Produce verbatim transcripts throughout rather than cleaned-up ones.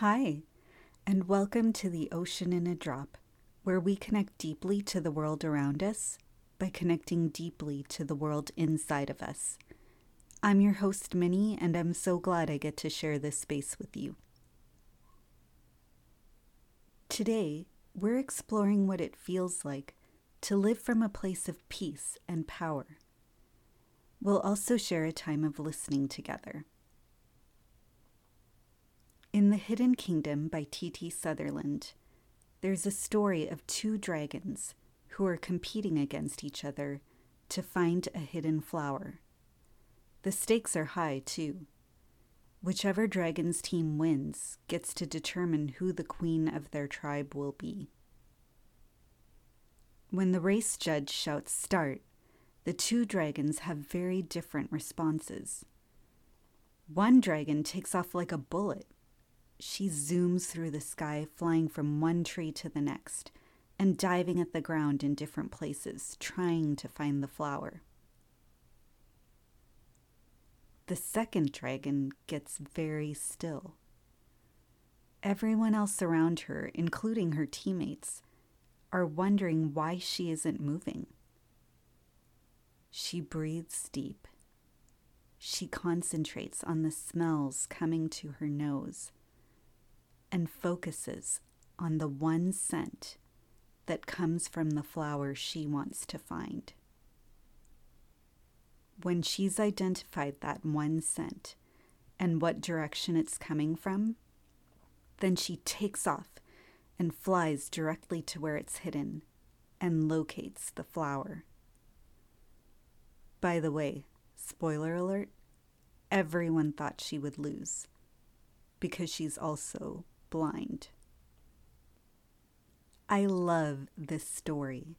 Hi, and welcome to The Ocean in a Drop, where we connect deeply to the world around us by connecting deeply to the world inside of us. I'm your host, Minnie, and I'm so glad I get to share this space with you. Today, we're exploring what it feels like to live from a place of peace and power. We'll also share a time of listening together. In The Hidden Kingdom by T T Sutherland, there's a story of two dragons who are competing against each other to find a hidden flower. The stakes are high, too. Whichever dragon's team wins gets to determine who the queen of their tribe will be. When the race judge shouts "Start," the two dragons have very different responses. One dragon takes off like a bullet. She zooms through the sky, flying from one tree to the next, and diving at the ground in different places, trying to find the flower. The second dragon gets very still. Everyone else around her, including her teammates, are wondering why she isn't moving. She breathes deep. She concentrates on the smells coming to her nose, and focuses on the one scent that comes from the flower she wants to find. When she's identified that one scent and what direction it's coming from, then she takes off and flies directly to where it's hidden and locates the flower. By the way, spoiler alert, everyone thought she would lose because she's also blind. I love this story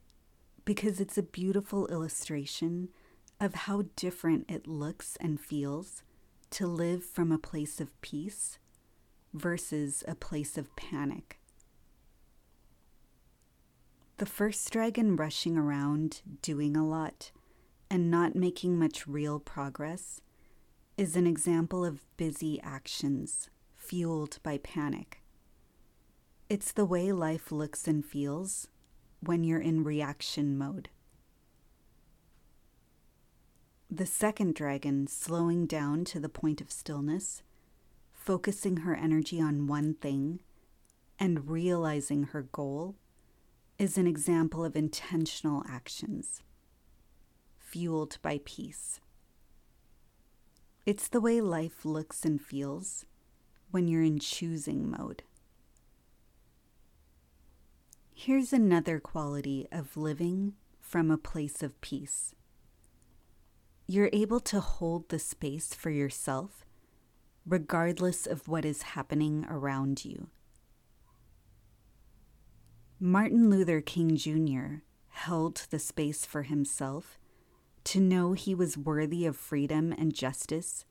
because it's a beautiful illustration of how different it looks and feels to live from a place of peace versus a place of panic. The first dragon rushing around, doing a lot, and not making much real progress is an example of busy actions fueled by panic. It's the way life looks and feels when you're in reaction mode. The second dragon, slowing down to the point of stillness, focusing her energy on one thing, and realizing her goal, is an example of intentional actions, fueled by peace. It's the way life looks and feels when you're in choosing mode. Here's another quality of living from a place of peace. You're able to hold the space for yourself, regardless of what is happening around you. Martin Luther King Junior held the space for himself to know he was worthy of freedom and justice,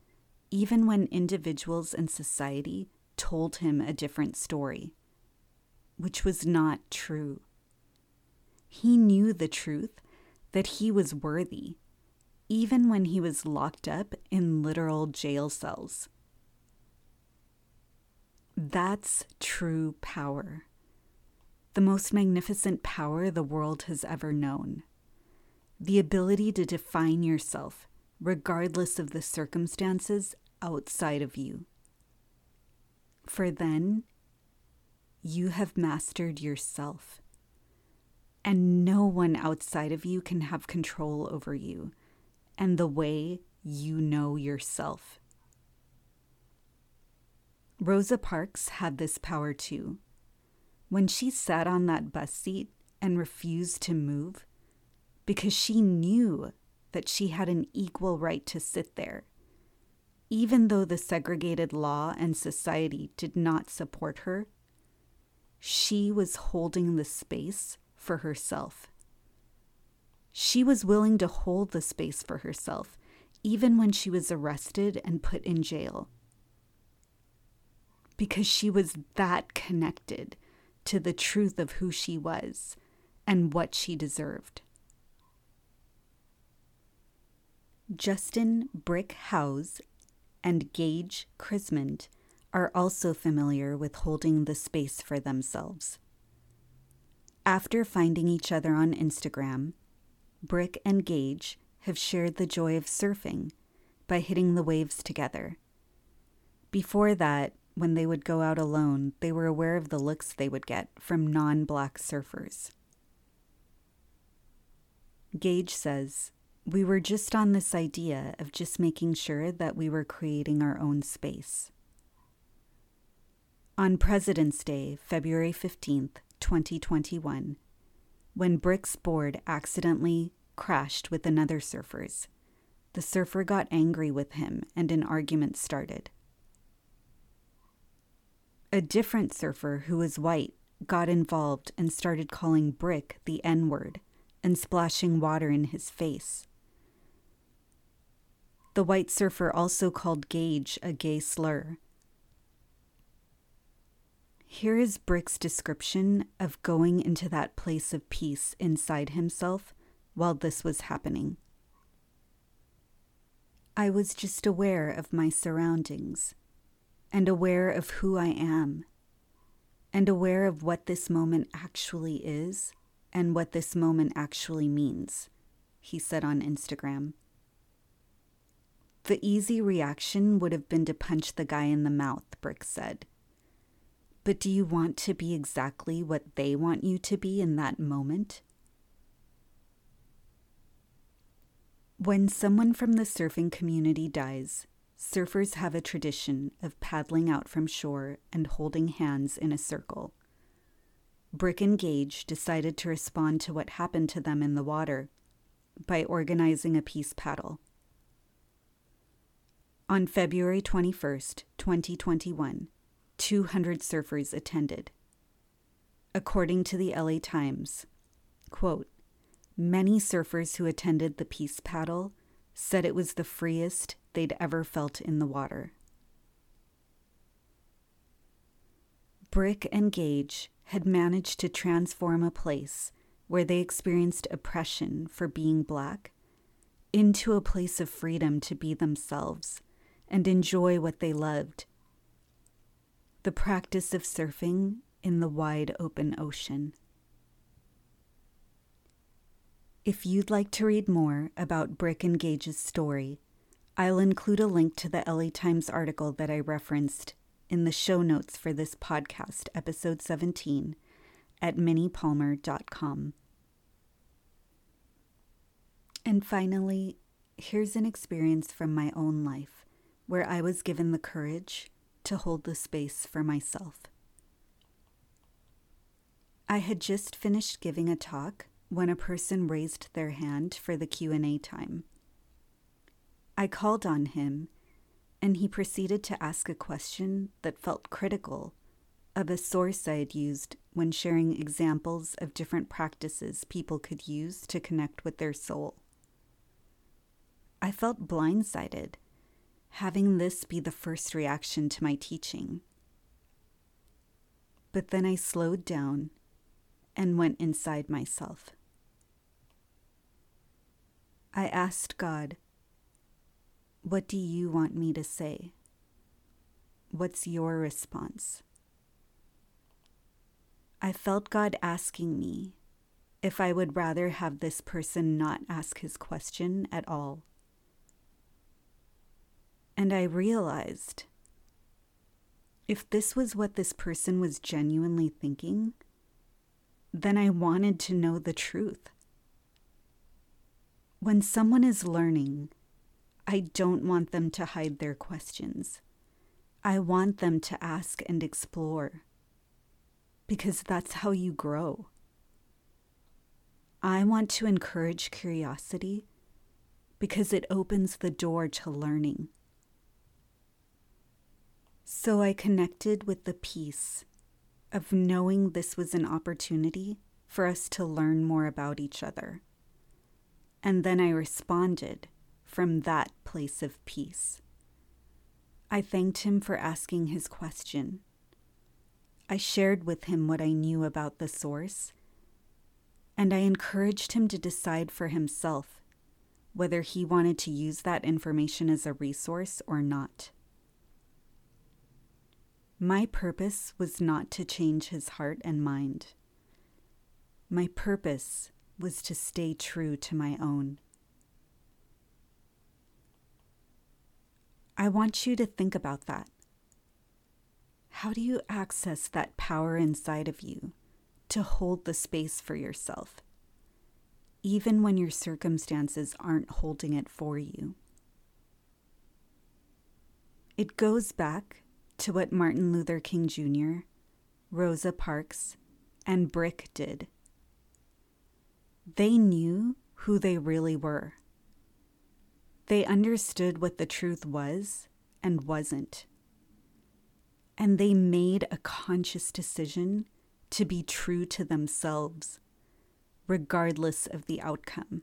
even when individuals and society told him a different story, which was not true. He knew the truth that he was worthy, even when he was locked up in literal jail cells. That's true power. The most magnificent power the world has ever known. The ability to define yourself, regardless of the circumstances outside of you. For then, you have mastered yourself. And no one outside of you can have control over you and the way you know yourself. Rosa Parks had this power too. When she sat on that bus seat and refused to move, because she knew that she had an equal right to sit there, even though the segregated law and society did not support her, she was holding the space for herself. She was willing to hold the space for herself, even when she was arrested and put in jail, because she was that connected to the truth of who she was and what she deserved. Justin Brick Howes and Gage Crismond are also familiar with holding the space for themselves. After finding each other on Instagram, Brick and Gage have shared the joy of surfing by hitting the waves together. Before that, when they would go out alone, they were aware of the looks they would get from non-Black surfers. Gage says, "We were just on this idea of just making sure that we were creating our own space." On President's Day, February fifteenth, twenty twenty-one, when Brick's board accidentally crashed with another surfer's, the surfer got angry with him and an argument started. A different surfer who was white got involved and started calling Brick the N-word and splashing water in his face. The white surfer also called Gage a gay slur. Here is Brick's description of going into that place of peace inside himself while this was happening. "I was just aware of my surroundings, and aware of who I am, and aware of what this moment actually is and what this moment actually means," he said on Instagram. The easy reaction would have been to punch the guy in the mouth, Brick said. But do you want to be exactly what they want you to be in that moment? When someone from the surfing community dies, surfers have a tradition of paddling out from shore and holding hands in a circle. Brick and Gage decided to respond to what happened to them in the water by organizing a peace paddle. On February twenty-first, twenty twenty-one, two hundred surfers attended. According to the L A Times, quote, "Many surfers who attended the peace paddle said it was the freest they'd ever felt in the water." Brick and Gage had managed to transform a place where they experienced oppression for being Black into a place of freedom to be themselves and enjoy what they loved: the practice of surfing in the wide open ocean. If you'd like to read more about Brick and Gage's story, I'll include a link to the L A Times article that I referenced in the show notes for this podcast, episode seventeen, at minnie palmer dot com. And finally, here's an experience from my own life where I was given the courage to hold the space for myself. I had just finished giving a talk when a person raised their hand for the Q and A time. I called on him, and he proceeded to ask a question that felt critical of a source I had used when sharing examples of different practices people could use to connect with their soul. I felt blindsided, having this be the first reaction to my teaching. But then I slowed down and went inside myself. I asked God, "What do you want me to say? What's your response?" I felt God asking me if I would rather have this person not ask his question at all. And I realized, if this was what this person was genuinely thinking, then I wanted to know the truth. When someone is learning, I don't want them to hide their questions. I want them to ask and explore, because that's how you grow. I want to encourage curiosity because it opens the door to learning. So I connected with the peace of knowing this was an opportunity for us to learn more about each other. And then I responded from that place of peace. I thanked him for asking his question. I shared with him what I knew about the source, and I encouraged him to decide for himself whether he wanted to use that information as a resource or not. My purpose was not to change his heart and mind. My purpose was to stay true to my own. I want you to think about that. How do you access that power inside of you to hold the space for yourself, even when your circumstances aren't holding it for you? It goes back to what Martin Luther King Junior, Rosa Parks, and Brick did. They knew who they really were. They understood what the truth was and wasn't. And they made a conscious decision to be true to themselves, regardless of the outcome.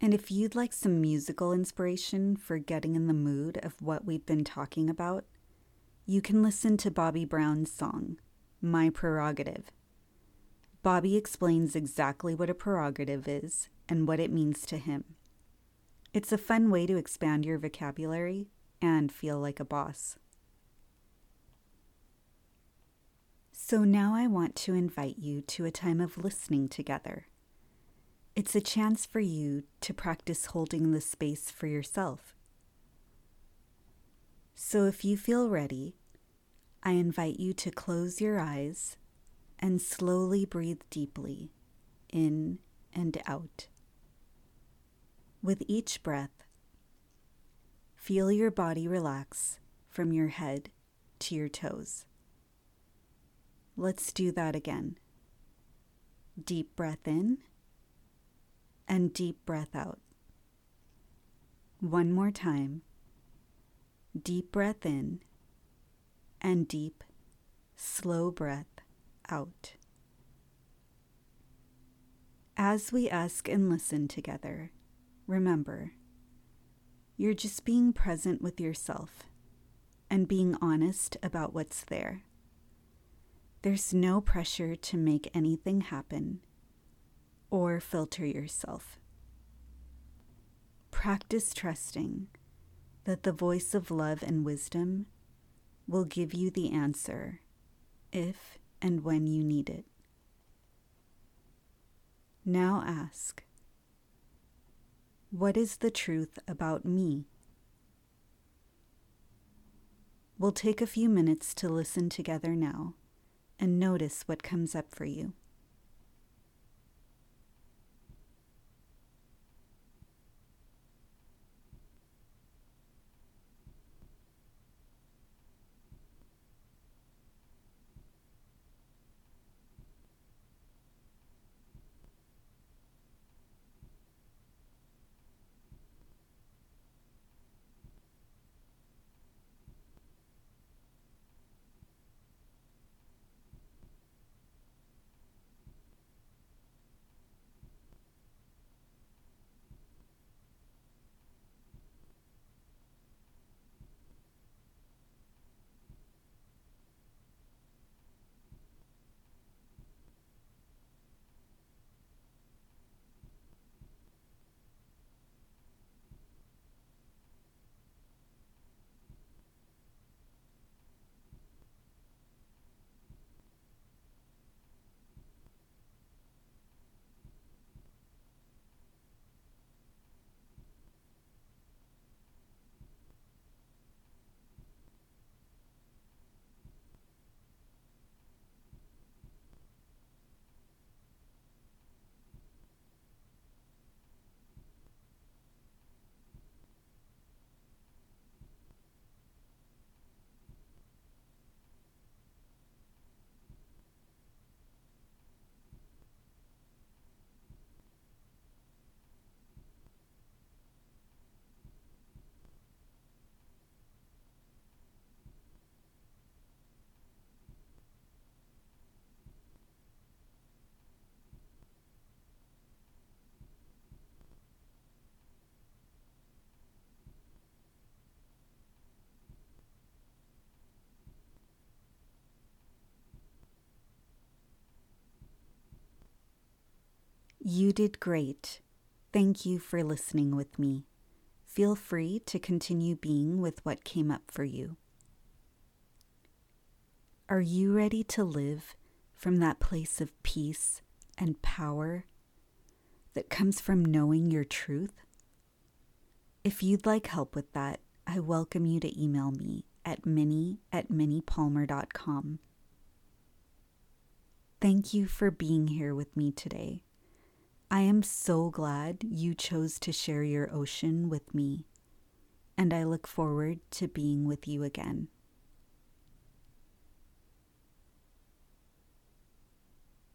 And if you'd like some musical inspiration for getting in the mood of what we've been talking about, you can listen to Bobby Brown's song, My Prerogative. Bobby explains exactly what a prerogative is and what it means to him. It's a fun way to expand your vocabulary and feel like a boss. So now I want to invite you to a time of listening together. It's a chance for you to practice holding the space for yourself. So if you feel ready, I invite you to close your eyes and slowly breathe deeply in and out. With each breath, feel your body relax from your head to your toes. Let's do that again. Deep breath in and deep breath out. One more time. Deep breath in and deep, slow breath out. As we ask and listen together, remember, you're just being present with yourself and being honest about what's there. There's no pressure to make anything happen or filter yourself. Practice trusting that the voice of love and wisdom will give you the answer if and when you need it. Now ask, what is the truth about me? We'll take a few minutes to listen together now and notice what comes up for you. You did great. Thank you for listening with me. feel free to continue being with what came up for you. Are you ready to live from that place of peace and power that comes from knowing your truth? If you'd like help with that, I welcome you to email me at minnie at minnie palmer dot com. Thank you for being here with me today. I am so glad you chose to share your ocean with me, and I look forward to being with you again.